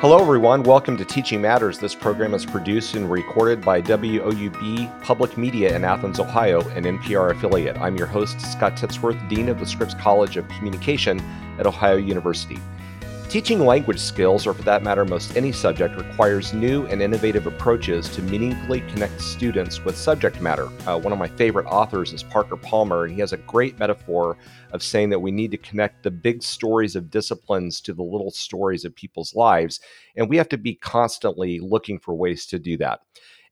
Hello, everyone. Welcome to Teaching Matters. This program is produced and recorded by WOUB Public Media in Athens, Ohio, an NPR affiliate. I'm your host, Scott Titsworth, Dean of the Scripps College of Communication at Ohio University. Teaching language skills, or for that matter, most any subject, requires new and innovative approaches to meaningfully connect students with subject matter. One of my favorite authors is Parker Palmer, and he has a great metaphor of saying that we need to connect the big stories of disciplines to the little stories of people's lives, and we have to be constantly looking for ways to do that.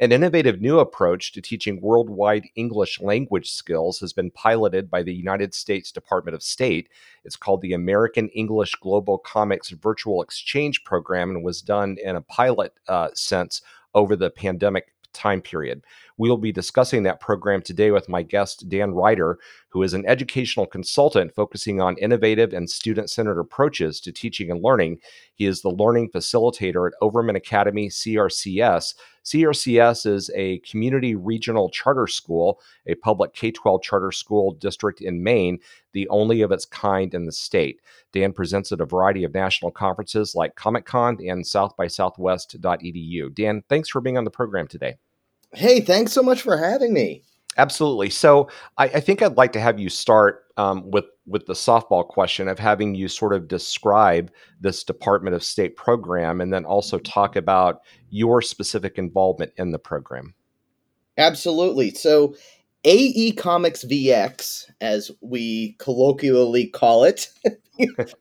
An innovative new approach to teaching worldwide English language skills has been piloted by the United States Department of State. It's called the American English Global Comics Virtual Exchange Program and was done in a pilot sense over the pandemic time period. We'll be discussing that program today with my guest, Dan Ryder, who is an educational consultant focusing on innovative and student-centered approaches to teaching and learning. He is the learning facilitator at Overman Academy, CRCS. CRCS is a community regional charter school, a public K-12 charter school district in Maine, the only of its kind in the state. Dan presents at a variety of national conferences like Comic Con and South by Southwest.edu. Dan, thanks for being on the program today. Hey, thanks so much for having me. Absolutely. So I think I'd like to have you start with the softball question of having you sort of describe this Department of State program and then also talk about your specific involvement in the program. Absolutely. So AE Comics VX, as we colloquially call it,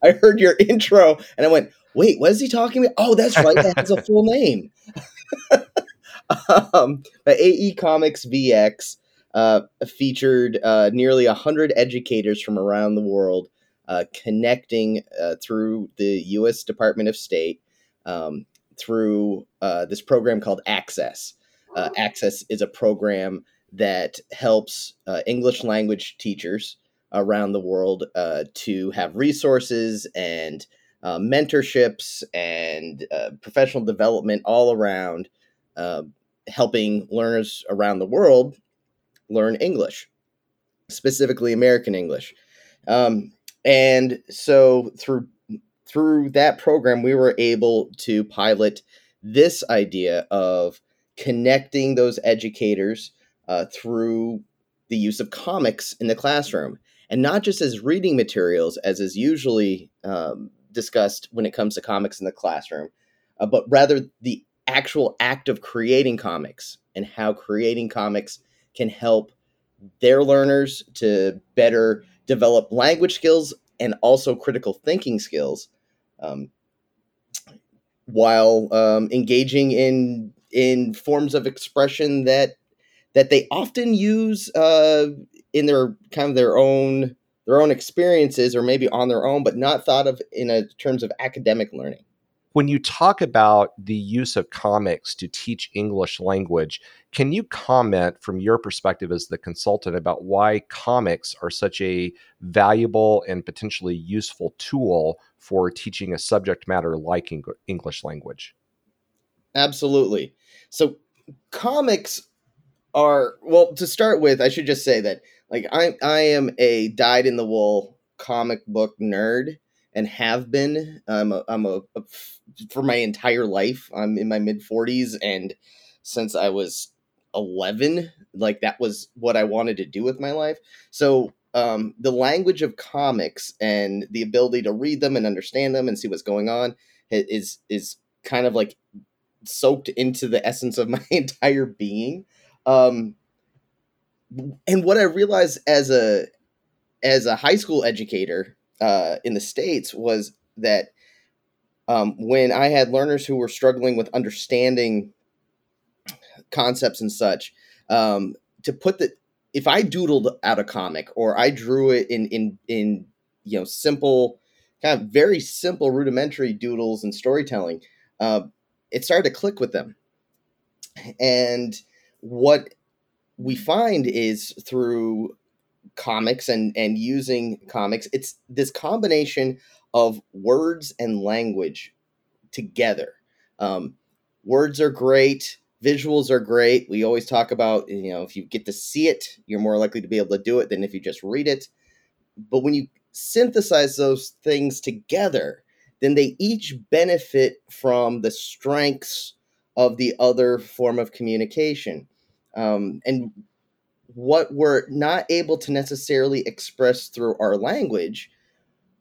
I heard your intro and I went, wait, what is he talking about? Oh, that's right. That has a full name. But AE Comics VX featured nearly 100 educators from around the world connecting through the U.S. Department of State through this program called Access. Access is a program that helps English language teachers around the world to have resources and mentorships and professional development all around, helping learners around the world learn English, specifically American English. And so through that program, we were able to pilot this idea of connecting those educators through the use of comics in the classroom, and not just as reading materials, as is usually discussed when it comes to comics in the classroom, but rather the actual act of creating comics and how creating comics can help their learners to better develop language skills and also critical thinking skills while engaging in forms of expression that they often use in their kind of their own experiences or maybe on their own, but not thought of in terms of academic learning. When you talk about the use of comics to teach English language, can you comment from your perspective as the consultant about why comics are such a valuable and potentially useful tool for teaching a subject matter like English language? Absolutely. So comics are, well, to start with, I should just say that like I am a dyed-in-the-wool comic book nerd. And have been. For my entire life. I'm in my mid-40s, and since I was 11, like that was what I wanted to do with my life. So the language of comics and the ability to read them and understand them and see what's going on is kind of like soaked into the essence of my entire being. And what I realized as a high school educator in the States was that when I had learners who were struggling with understanding concepts and such, if I doodled out a comic or I drew it in you know, simple, kind of very simple rudimentary doodles and storytelling, it started to click with them. And what we find is through comics and using comics, it's this combination of words and language together. Words are great. Visuals are great. We always talk about, if you get to see it, you're more likely to be able to do it than if you just read it. But when you synthesize those things together, then they each benefit from the strengths of the other form of communication. And what we're not able to necessarily express through our language,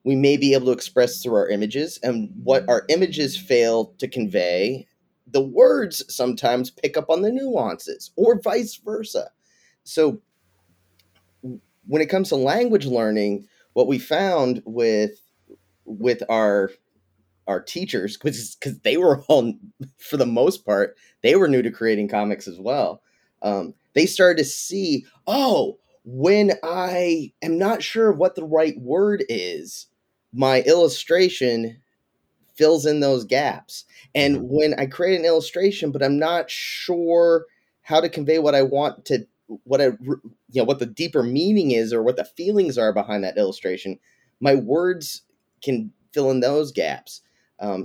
we may be able to express through our images, and what our images fail to convey, the words sometimes pick up on the nuances, or vice versa. So when it comes to language learning, what we found with our teachers, because they were all, for the most part, they were new to creating comics as well. They started to see, when I am not sure what the right word is, my illustration fills in those gaps. And when I create an illustration, but I'm not sure how to convey what I want to, what the deeper meaning is or what the feelings are behind that illustration, my words can fill in those gaps. And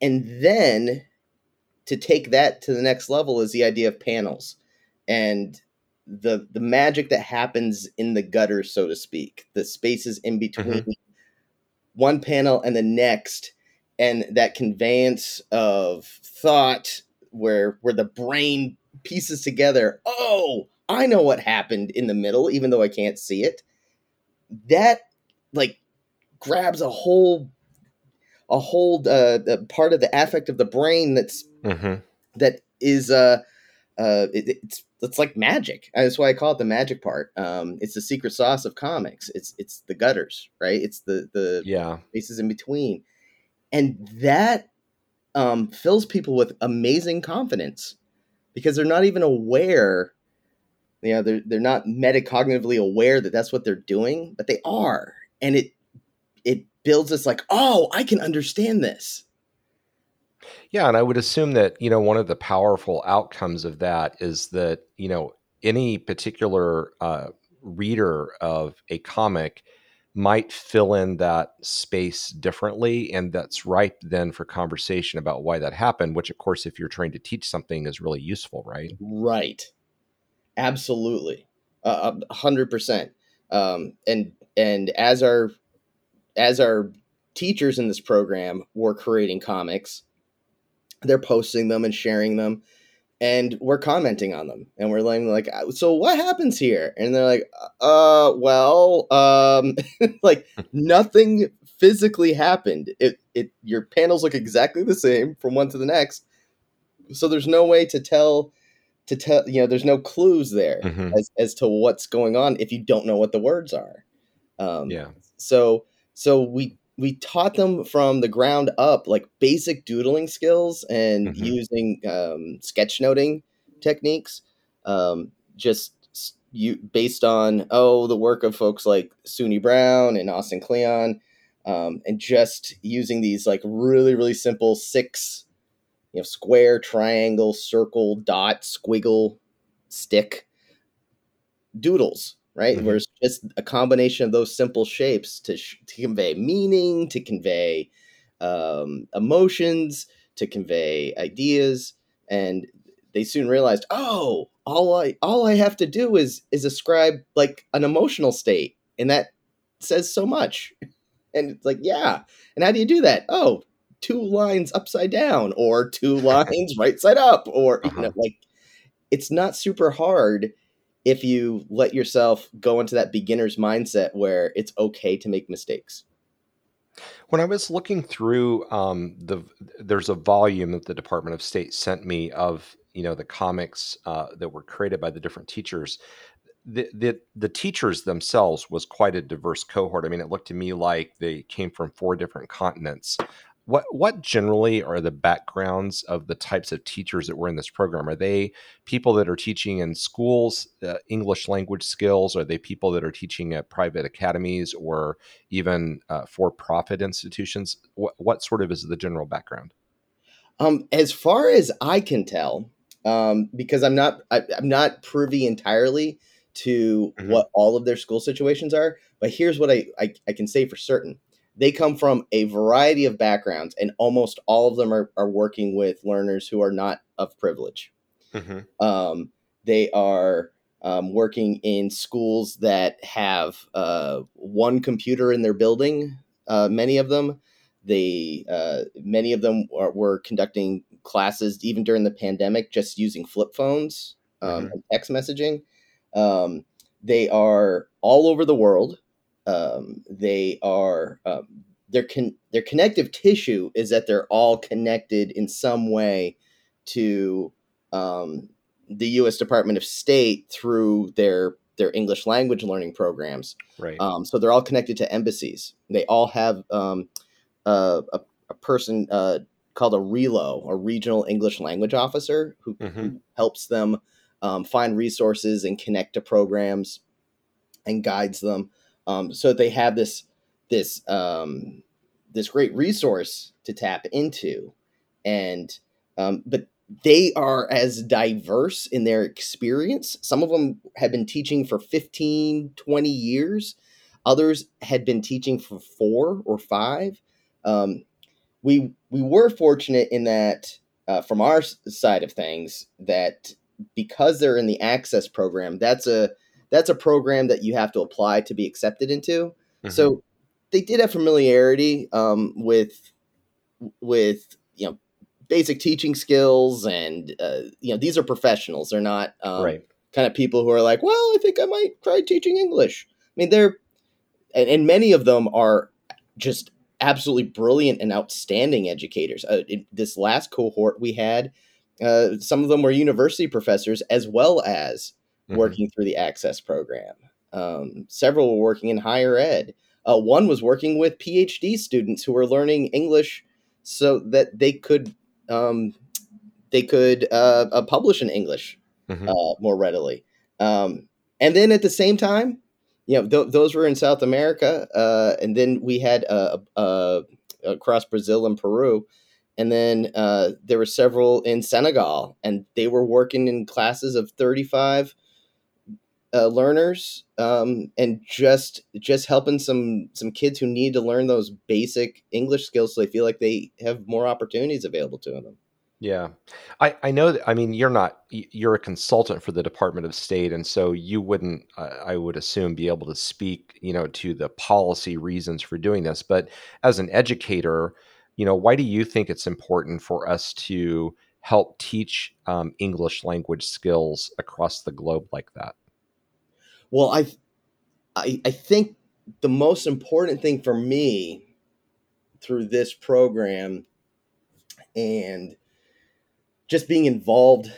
then to take that to the next level is the idea of panels and the magic that happens in the gutter, so to speak, the spaces in between one panel and the next, and that conveyance of thought where the brain pieces together, I know what happened in the middle, even though I can't see it. That grabs a whole part of the affect of the brain that's like magic. That's why I call it the magic part. It's the secret sauce of comics. It's the gutters, right? It's the spaces in between. And that fills people with amazing confidence because they're not even aware, they're not metacognitively aware that that's what they're doing, but they are. And it builds this I can understand this. Yeah, and I would assume that, one of the powerful outcomes of that is that, any particular reader of a comic might fill in that space differently, and that's ripe then for conversation about why that happened, which, of course, if you're trying to teach something is really useful, right? Right. Absolutely. 100%. And as our teachers in this program were creating comics, they're posting them and sharing them, and we're commenting on them, and we're like, so what happens here? And they're like, nothing physically happened. Your panels look exactly the same from one to the next. So there's no way to tell, there's no clues there as to what's going on if you don't know what the words are. So we taught them from the ground up, basic doodling skills and using sketchnoting techniques, based on the work of folks like Sunni Brown and Austin Kleon, and just using these really, really simple six, square, triangle, circle, dot, squiggle, stick doodles. Right. Where it's just a combination of those simple shapes to convey meaning, to convey emotions, to convey ideas. And they soon realized, all I have to do is ascribe an emotional state. And that says so much. And it's And how do you do that? 2 lines upside down or 2 lines right side up, or it's not super hard if you let yourself go into that beginner's mindset where it's okay to make mistakes. When I was looking through there's a volume that the Department of State sent me of, the comics that were created by the different teachers, the teachers themselves was quite a diverse cohort. I mean, it looked to me like they came from 4 different continents. What generally are the backgrounds of the types of teachers that were in this program? Are they people that are teaching in schools, English language skills? Are they people that are teaching at private academies or even for-profit institutions? What sort of is the general background? As far as I can tell, because I'm not privy entirely to what all of their school situations are, but here's what I can say for certain. They come from a variety of backgrounds, and almost all of them are working with learners who are not of privilege. They are working in schools that have one computer in their building, many of them. They many of them were conducting classes even during the pandemic, just using flip phones and text messaging. They are all over the world. They are their connective tissue is that they're all connected in some way to the U.S. Department of State through their English language learning programs. Right. So they're all connected to embassies. They all have a person called a RELO, a regional English language officer, who helps them find resources and connect to programs and guides them. So they have this great resource to tap into. And but they are as diverse in their experience. Some of them have been teaching for 15, 20 years. Others had been teaching for 4 or 5. We were fortunate in that from our side of things, that because they're in the Access program, that's a program that you have to apply to be accepted into. Mm-hmm. So they did have familiarity with basic teaching skills, and these are professionals. They're not kind of people who are like, well, I think I might try teaching English. I mean, and many of them are just absolutely brilliant and outstanding educators. This last cohort we had, some of them were university professors as well as working through the Access program. Several were working in higher ed. One was working with PhD students who were learning English so that they could publish in English more readily. And then at the same time, those were in South America. And then we had across Brazil and Peru. And then there were several in Senegal, and they were working in classes of 35 learners, and just helping some kids who need to learn those basic English skills so they feel like they have more opportunities available to them. Yeah. I know that, I mean, you're a consultant for the Department of State, and so you wouldn't, I would assume, be able to speak, to the policy reasons for doing this, but as an educator, why do you think it's important for us to help teach English language skills across the globe like that? Well, I think the most important thing for me through this program and just being involved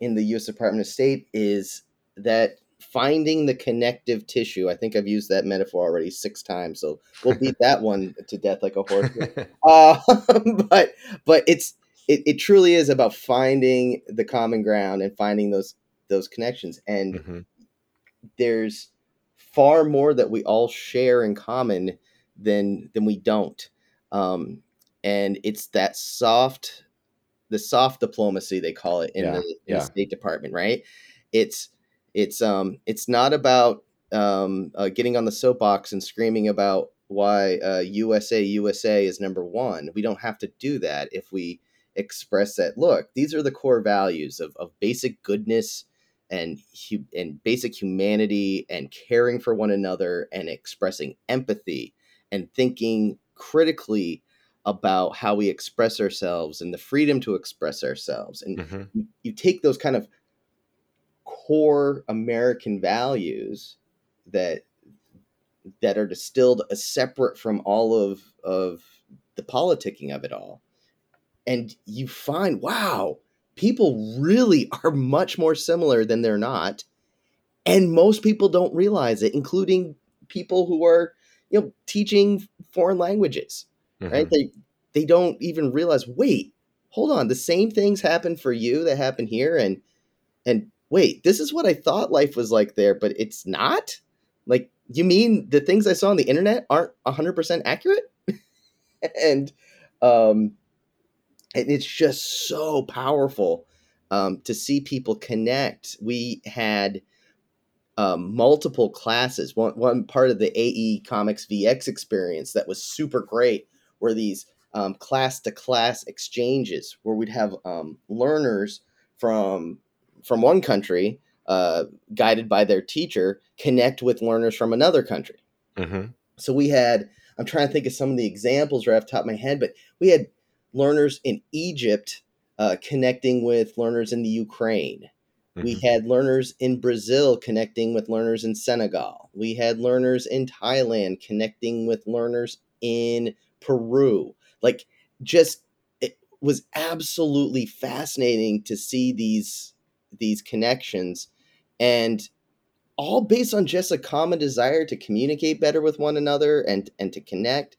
in the U.S. Department of State is that finding the connective tissue. I think I've used that metaphor already 6 times, so we'll beat that one to death like a horse. But it truly is about finding the common ground and finding those connections. And there's far more that we all share in common than we don't. And it's that soft diplomacy, they call it in the State Department, right? It's not about, getting on the soapbox and screaming about why, USA is number 1. We don't have to do that if we express that, look, these are the core values of basic goodness and basic humanity and caring for one another and expressing empathy and thinking critically about how we express ourselves and the freedom to express ourselves. And you take those kind of core American values that are distilled separate from all of the politicking of it all. And you find, wow, people really are much more similar than they're not. And most people don't realize it, including people who are, teaching foreign languages, right? They don't even realize, wait, hold on. The same things happen for you that happen here. And wait, this is what I thought life was like there, but it's not? Like, you mean the things I saw on the internet aren't 100% accurate? And it's just so powerful to see people connect. We had multiple classes. One part of the AE Comics VX experience that was super great were these class-to-class exchanges where we'd have learners from one country, guided by their teacher, connect with learners from another country. So we had I'm trying to think of some of the examples right off the top of my head, but we had learners in Egypt connecting with learners in the Ukraine. Mm-hmm. We had learners in Brazil connecting with learners in Senegal. We had learners in Thailand connecting with learners in Peru. Like, just, it was absolutely fascinating to see these connections, and all based on just a common desire to communicate better with one another and to connect.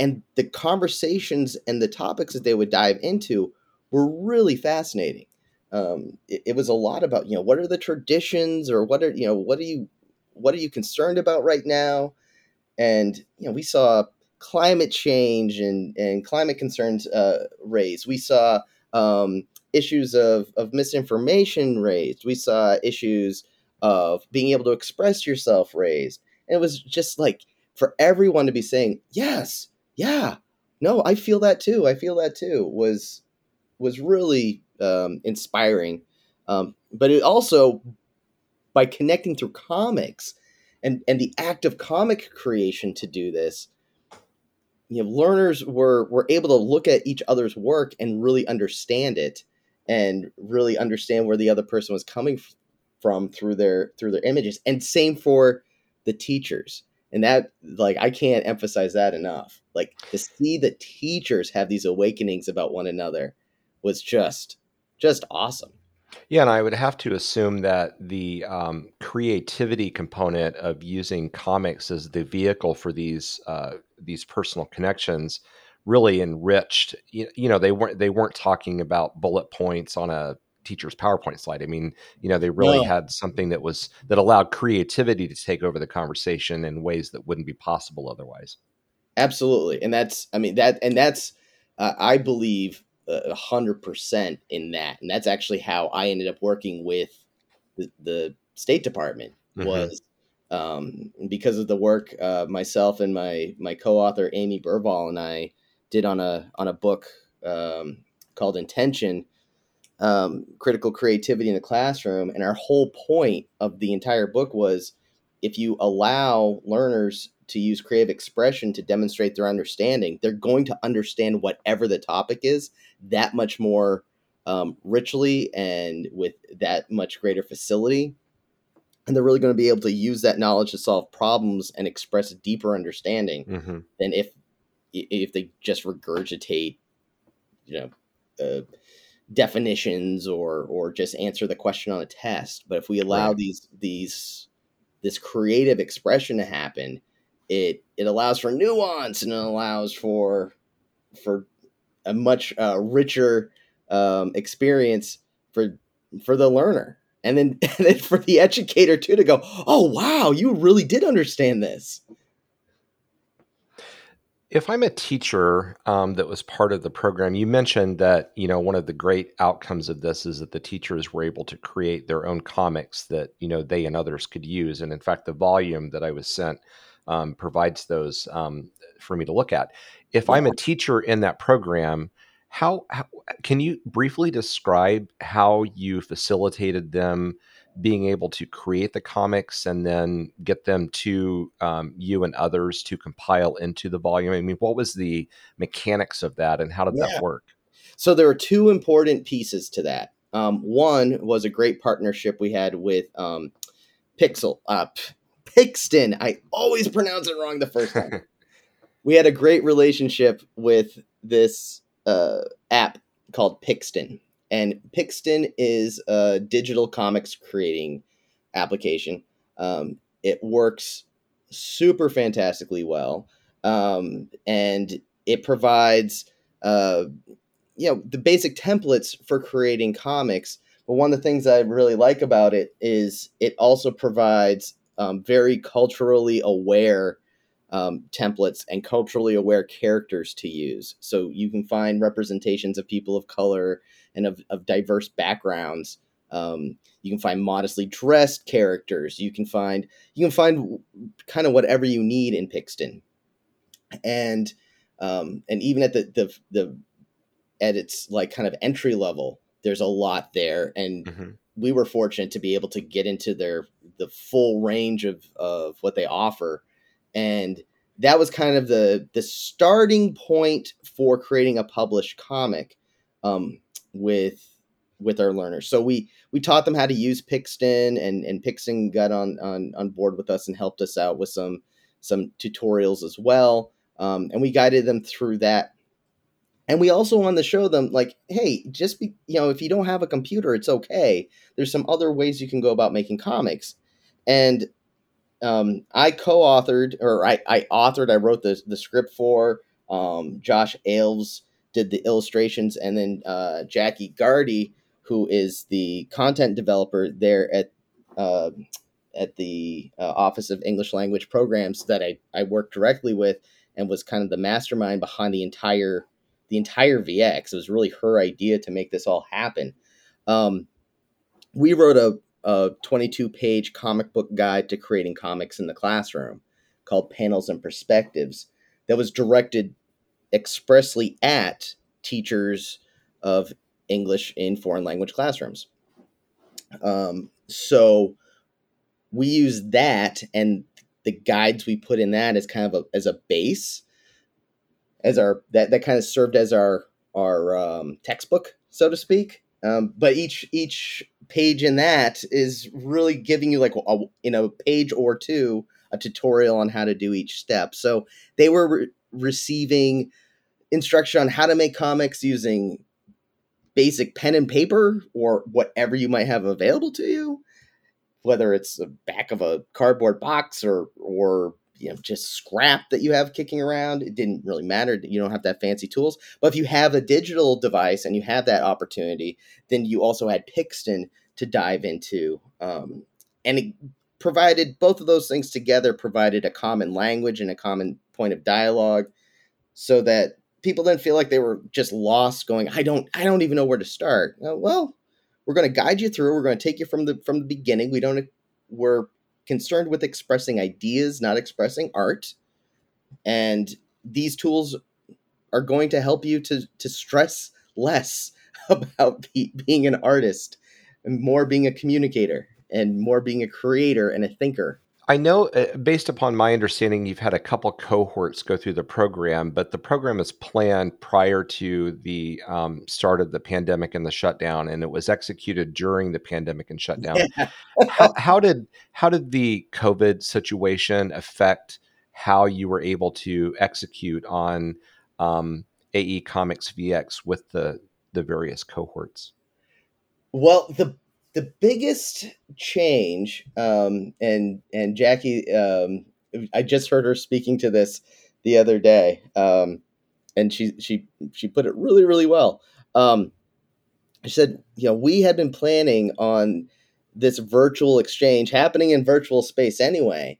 And the conversations and the topics that they would dive into were really fascinating. It was a lot about, what are the traditions, or what are you concerned about right now? And, we saw climate change and climate concerns raised. We saw issues of misinformation raised. We saw issues of being able to express yourself raised. And it was just like for everyone to be saying, yes, yeah, no, I feel that too. was really inspiring. But it also, by connecting through comics and the act of comic creation to do this, learners were able to look at each other's work and really understand it, and really understand where the other person was coming from through their images. And same for the teachers. And that, like, I can't emphasize that enough. Like, to see the teachers have these awakenings about one another was just awesome. Yeah, and I would have to assume that the creativity component of using comics as the vehicle for these personal connections really enriched. They weren't talking about bullet points on a teacher's PowerPoint slide. I mean, they really had something that allowed creativity to take over the conversation in ways that wouldn't be possible otherwise. Absolutely, and that's I believe 100% in that. And that's actually how I ended up working with the State Department, was because of the work myself and my co-author Amy Burball and I did on a book called Intention, critical creativity in the classroom. And our whole point of the entire book was, if you allow learners to use creative expression to demonstrate their understanding, they're going to understand whatever the topic is that much more richly and with that much greater facility. And they're really going to be able to use that knowledge to solve problems and express a deeper understanding than if they just regurgitate, definitions or just answer the question on a test. But if we allow this creative expression to happen, it allows for nuance, and it allows for a much richer experience for the learner, and then for the educator too, to go, oh wow, you really did understand this. If I'm a teacher that was part of the program, you mentioned that, one of the great outcomes of this is that the teachers were able to create their own comics that, they and others could use. And in fact, the volume that I was sent provides those for me to look at. If I'm a teacher in that program, how can you briefly describe how you facilitated them being able to create the comics and then get them to you and others to compile into the volume? I mean, what was the mechanics of that, and how did that work? So there were two important pieces to that. One was a great partnership we had with Pixton. I always pronounce it wrong the first time. We had a great relationship with this app called Pixton. And Pixton is a digital comics creating application. It works super fantastically well. And it provides, the basic templates for creating comics. But one of the things I really like about it is it also provides very culturally aware templates and culturally aware characters to use. So you can find representations of people of color and of diverse backgrounds. You can find modestly dressed characters. You can find kind of whatever you need in Pixton. And even at the at its like kind of entry level, there's a lot there. And we were fortunate to be able to get into the full range of what they offer. And that was kind of the starting point for creating a published comic with our learners. So we taught them how to use Pixton, and Pixton got on board with us and helped us out with some tutorials as well. And we guided them through that. And we also wanted to show them, like, hey, just be, you know, if you don't have a computer, it's okay. There's some other ways you can go about making comics. And I wrote the script for, Josh Ailes did the illustrations, and then Jackie Gardy, who is the content developer there at the Office of English Language Programs that I worked directly with and was kind of the mastermind behind the entire VX. It was really her idea to make this all happen. We wrote a 22-page comic book guide to creating comics in the classroom called Panels and Perspectives that was directed expressly at teachers of English in foreign language classrooms. So we use that and the guides we put in that as kind of as a base, as our that kind of served as our textbook, so to speak. But each page in that is really giving you, like, a page or two, a tutorial on how to do each step. So they were receiving instruction on how to make comics using basic pen and paper or whatever you might have available to you, whether it's the back of a cardboard box or you know, just scrap that you have kicking around. It didn't really matter. You don't have to have fancy tools. But if you have a digital device and you have that opportunity, then you also had Pixton to dive into. And it provided, both of those things together provided a common language and a common point of dialogue so that people didn't feel like they were just lost going, I don't even know where to start. Well, we're going to guide you through. We're going to take you from the beginning. We're concerned with expressing ideas, not expressing art. And these tools are going to help you to stress less about being an artist and more being a communicator and more being a creator and a thinker. I know, based upon my understanding, you've had a couple cohorts go through the program, but the program is planned prior to the start of the pandemic and the shutdown, and it was executed during the pandemic and shutdown. Yeah. How did the COVID situation affect how you were able to execute on AE Comics VX with the various cohorts? Well, the biggest change, and Jackie, I just heard her speaking to this the other day, and she put it really, really well. She said, you know, we had been planning on this virtual exchange happening in virtual space anyway,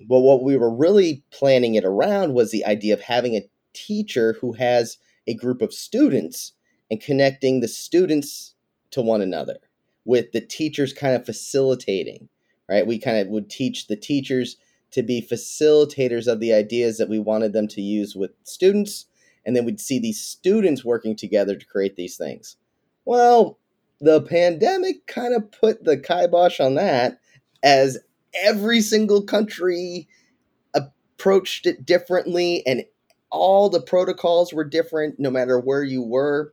but what we were really planning it around was the idea of having a teacher who has a group of students and connecting the students to one another, with the teachers kind of facilitating, right? We kind of would teach the teachers to be facilitators of the ideas that we wanted them to use with students. And then we'd see these students working together to create these things. Well, the pandemic kind of put the kibosh on that, as every single country approached it differently and all the protocols were different no matter where you were.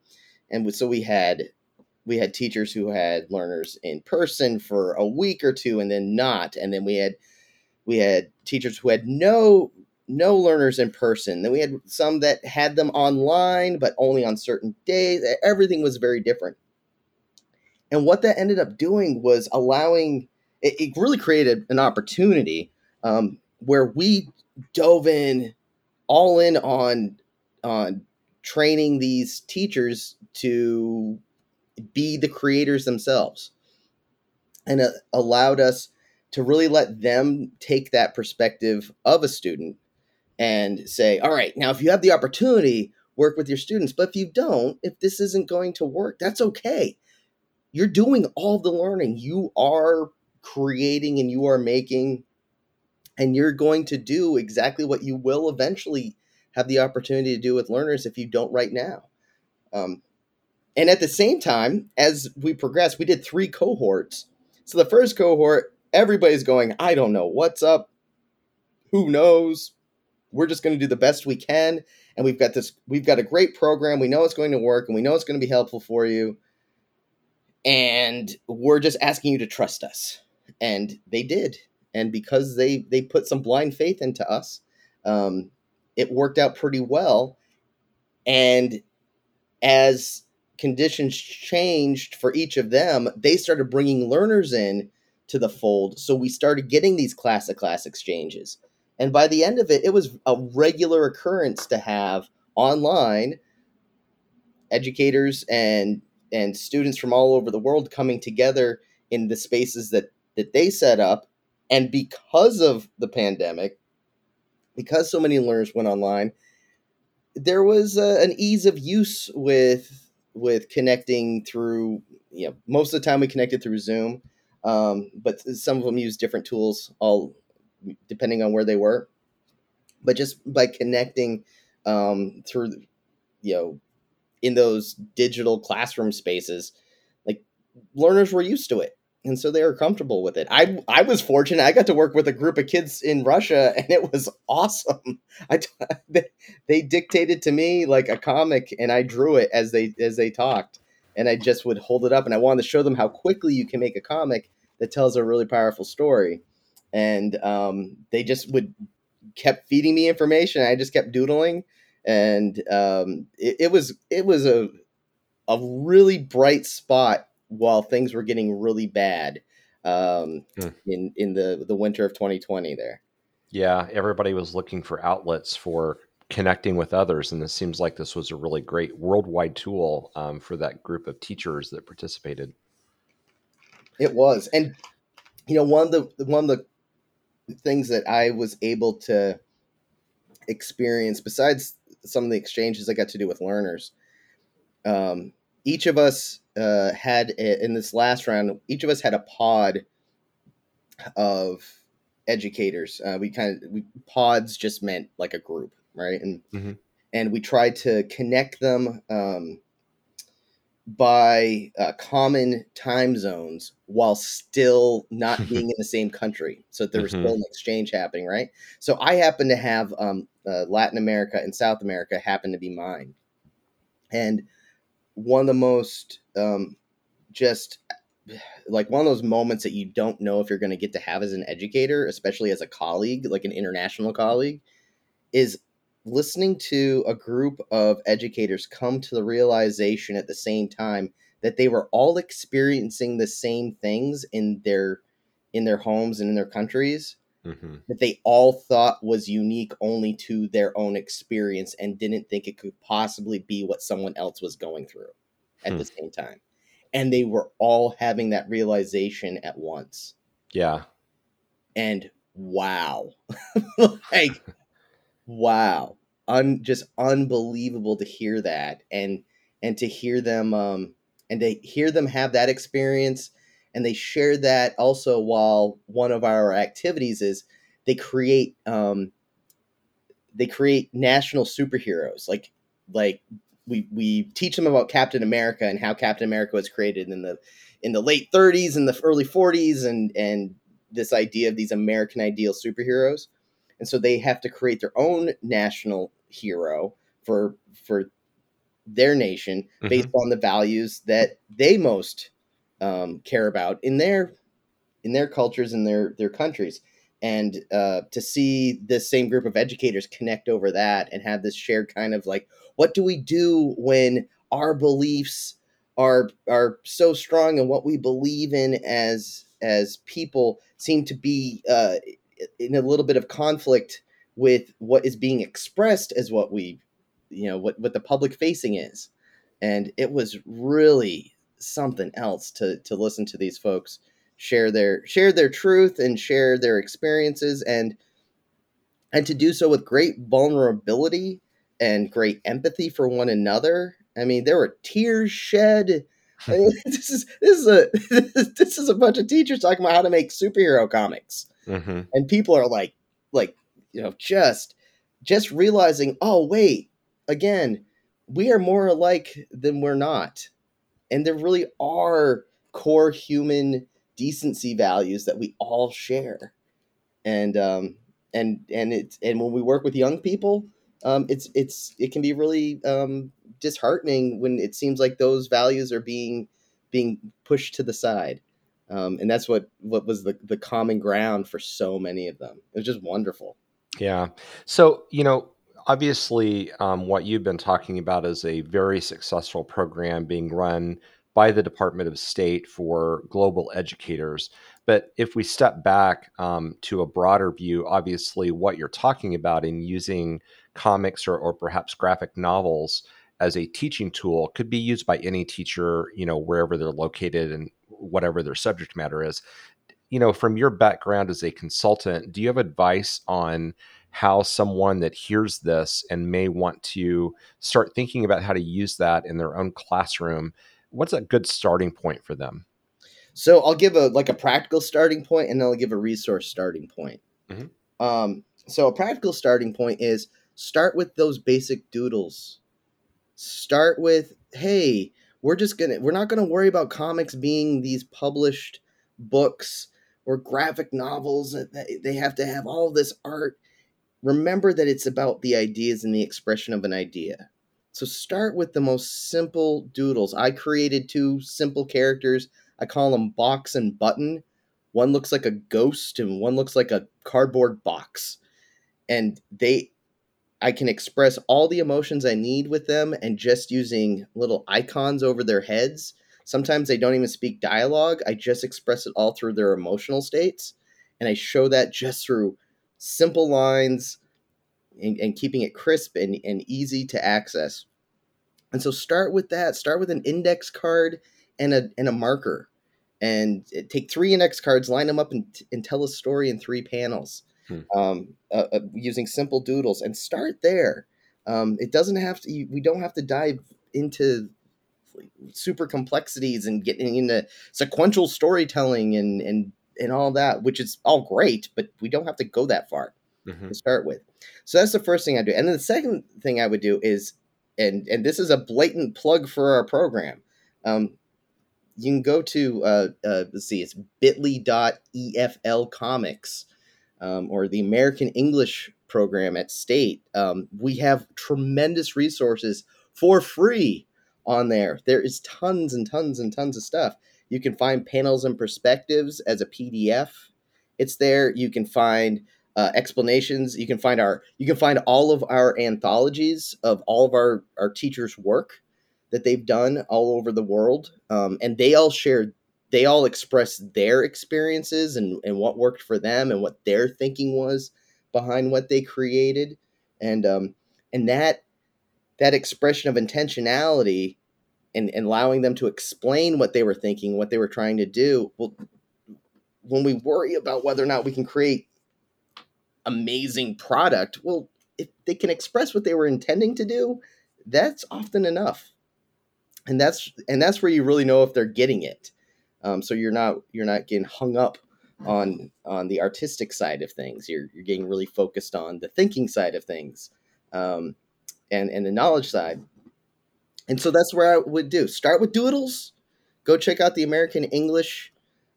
And so we had teachers who had learners in person for a week or two and then not. And then we had teachers who had no learners in person. Then we had some that had them online, but only on certain days. Everything was very different. And what that ended up doing was allowing, it really created an opportunity where we dove in all in on training these teachers to be the creators themselves, and allowed us to really let them take that perspective of a student and say, all right, now if you have the opportunity, work with your students. But if you don't, if this isn't going to work, that's okay. You're doing all the learning. You are creating and you are making, and you're going to do exactly what you will eventually have the opportunity to do with learners if you don't right now. And at the same time, as we progressed, we did 3 cohorts. So the first cohort, everybody's going, I don't know what's up. Who knows? we're just going to do the best we can. And we've got a great program. We know it's going to work and we know it's going to be helpful for you. And we're just asking you to trust us. And they did. And because they put some blind faith into us, it worked out pretty well. And as conditions changed for each of them, they started bringing learners in to the fold. So we started getting these class-to-class exchanges. And by the end of it, it was a regular occurrence to have online educators and students from all over the world coming together in the spaces that they set up. And because of the pandemic, because so many learners went online, there was an ease of use with connecting through, most of the time we connected through Zoom, but some of them used different tools, all depending on where they were. But just by connecting through, in those digital classroom spaces, like learners were used to it. And so they were comfortable with it. I was fortunate. I got to work with a group of kids in Russia, and it was awesome. They dictated to me like a comic, and I drew it as they talked. And I just would hold it up, and I wanted to show them how quickly you can make a comic that tells a really powerful story. And they just kept feeding me information. I just kept doodling, and it was a really bright spot while things were getting really bad in the winter of 2020 there. Yeah, everybody was looking for outlets for connecting with others. And this seems like this was a really great worldwide tool for that group of teachers that participated. It was. And, one of the things that I was able to experience, besides some of the exchanges I got to do with learners, each of us in this last round, each of us had a pod of educators. Pods just meant like a group, right? And and we tried to connect them by common time zones while still not being in the same country. So that there was still an exchange happening, right? So I happened to have Latin America and South America happen to be mine, and one of the most just like one of those moments that you don't know if you're going to get to have as an educator, especially as a colleague, like an international colleague, is listening to a group of educators come to the realization at the same time that they were all experiencing the same things in their homes and in their countries that they all thought was unique only to their own experience and didn't think it could possibly be what someone else was going through at the same time. And they were all having that realization at once. Yeah. And wow. Like, wow. Just unbelievable to hear that. And to hear them, have that experience. And they share that also while one of our activities is they create national superheroes. Like we teach them about Captain America and how Captain America was created in the late 30s and the early 40s and this idea of these American ideal superheroes. And so they have to create their own national hero for their nation based on the values that they most care about in their cultures and their countries. And to see this same group of educators connect over that and have this shared kind of like, what do we do when our beliefs are so strong and what we believe in as people seem to be in a little bit of conflict with what is being expressed as what we, what the public facing is. And it was really something else to listen to these folks share their truth and share their experiences and to do so with great vulnerability and great empathy for one another. I mean, there were tears shed. I mean, this is a bunch of teachers talking about how to make superhero comics, and people are like just realizing, oh wait, again, we are more alike than we're not. And there really are core human decency values that we all share. And And when we work with young people, it can be really disheartening when it seems like those values are being pushed to the side. And that's what was the common ground for so many of them. It was just wonderful. Yeah. So, obviously, what you've been talking about is a very successful program being run by the Department of State for global educators. But if we step back to a broader view, obviously what you're talking about in using comics or perhaps graphic novels as a teaching tool could be used by any teacher, wherever they're located and whatever their subject matter is. From your background as a consultant, do you have advice on how someone that hears this and may want to start thinking about how to use that in their own classroom? What's a good starting point for them? So I'll give a practical starting point, and then I'll give a resource starting point. Mm-hmm. So a practical starting point is start with those basic doodles. Start with, hey, we're not gonna worry about comics being these published books or graphic novels. They have to have all this art. Remember that it's about the ideas and the expression of an idea. So start with the most simple doodles. I created two simple characters. I call them box and button. One looks like a ghost and one looks like a cardboard box. And I can express all the emotions I need with them and just using little icons over their heads. Sometimes they don't even speak dialogue. I just express it all through their emotional states. And I show that just through simple lines and keeping it crisp and easy to access. And so start with that. Start with an index card and a marker, and take three index cards, line them up and tell a story in three panels, using simple doodles, and start there. We don't have to dive into super complexities and getting into sequential storytelling and all that, which is all great, but we don't have to go that far to start with. So that's the first thing I do. And then the second thing I would do is, and this is a blatant plug for our program. You can go to, it's bit.ly/EFL Comics, or the American English program at State. We have tremendous resources for free on there. There is tons and tons and tons of stuff. You can find Panels and Perspectives as a PDF. It's there. You can find explanations. You can find all of our anthologies of all of our teachers' work that they've done all over the world. And they all express their experiences and what worked for them and what their thinking was behind what they created. And that expression of intentionality and allowing them to explain what they were thinking, what they were trying to do. Well, when we worry about whether or not we can create amazing product, well, if they can express what they were intending to do, that's often enough. And that's where you really know if they're getting it. So you're not getting hung up on the artistic side of things. You're getting really focused on the thinking side of things, and the knowledge side. And so that's where I would start with doodles. Go check out the American English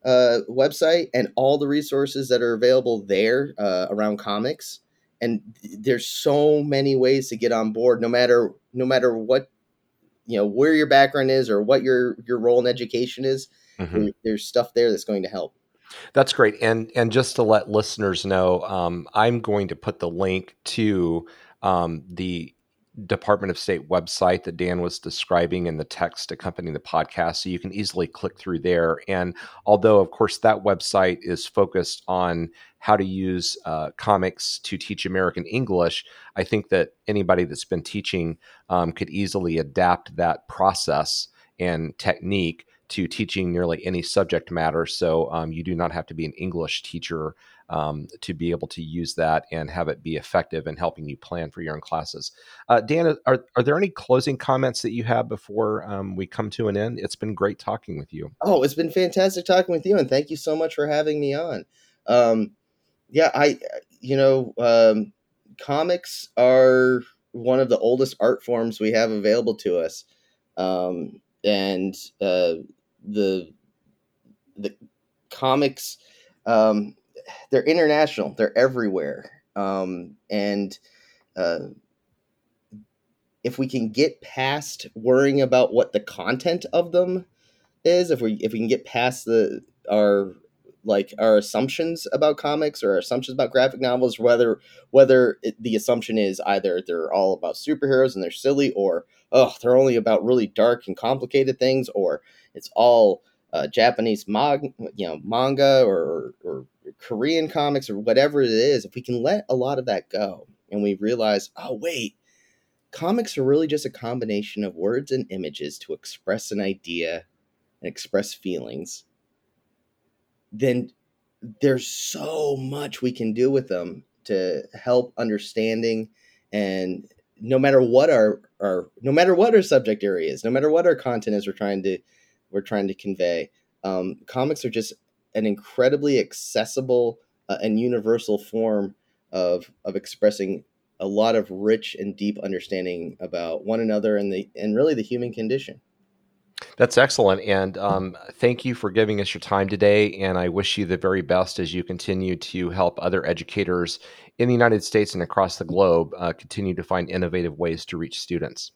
website and all the resources that are available there around comics. And there's so many ways to get on board, no matter what. Where your background is or what your role in education is, there's stuff there that's going to help. That's great. And just to let listeners know, I'm going to put the link to the Department of State website that Dan was describing in the text accompanying the podcast. So you can easily click through there. And although, of course, that website is focused on how to use comics to teach American English, I think that anybody that's been teaching could easily adapt that process and technique to teaching nearly any subject matter. So you do not have to be an English teacher to be able to use that and have it be effective in helping you plan for your own classes. Dan, are there any closing comments that you have before we come to an end? It's been great talking with you. Oh, it's been fantastic talking with you, and thank you so much for having me on. Comics are one of the oldest art forms we have available to us. The comics, they're international. They're everywhere. If we can get past worrying about what the content of them is, if we can get past our assumptions about comics or our assumptions about graphic novels, whether the assumption is either they're all about superheroes and they're silly, or they're only about really dark and complicated things, or it's all Japanese manga or Korean comics or whatever it is. If we can let a lot of that go and we realize, oh wait, comics are really just a combination of words and images to express an idea and express feelings, then there's so much we can do with them to help understanding. And no matter what our subject area is, no matter what our content is we're trying to convey, comics are just an incredibly accessible and universal form of expressing a lot of rich and deep understanding about one another and really the human condition. That's excellent. And thank you for giving us your time today. And I wish you the very best as you continue to help other educators in the United States and across the globe continue to find innovative ways to reach students.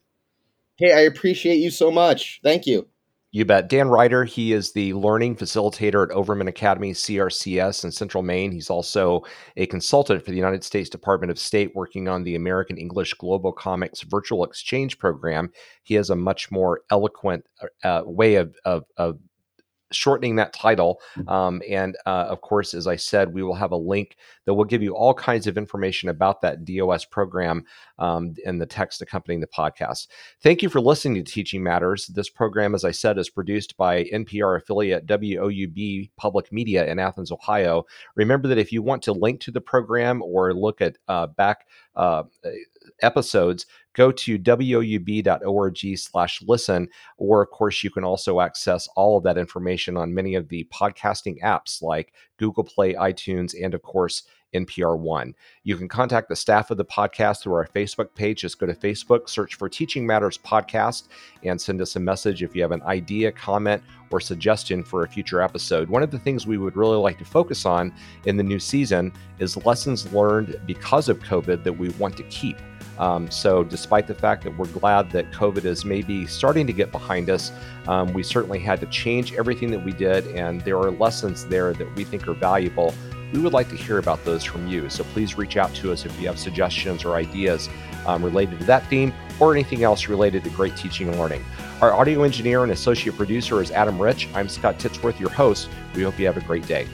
Hey, I appreciate you so much. Thank you. You bet. Dan Ryder, he is the learning facilitator at Overman Academy, CRCS in Central Maine. He's also a consultant for the United States Department of State working on the American English Global Comics Virtual Exchange Program. He has a much more eloquent way of shortening that title. Of course, as I said, we will have a link that will give you all kinds of information about that DOS program in the text accompanying the podcast. Thank you for listening to Teaching Matters. This program, as I said, is produced by NPR affiliate WOUB Public Media in Athens, Ohio. Remember that if you want to link to the program or look at back episodes, go to woub.org/listen, or of course, you can also access all of that information on many of the podcasting apps like Google Play, iTunes, and of course, NPR One. You can contact the staff of the podcast through our Facebook page. Just go to Facebook, search for Teaching Matters Podcast, and send us a message if you have an idea, comment, or suggestion for a future episode. One of the things we would really like to focus on in the new season is lessons learned because of COVID that we want to keep. So despite the fact that we're glad that COVID is maybe starting to get behind us, we certainly had to change everything that we did, and there are lessons there that we think are valuable. We would like to hear about those from you. So please reach out to us if you have suggestions or ideas related to that theme or anything else related to great teaching and learning. Our audio engineer and associate producer is Adam Rich. I'm Scott Titsworth, your host. We hope you have a great day.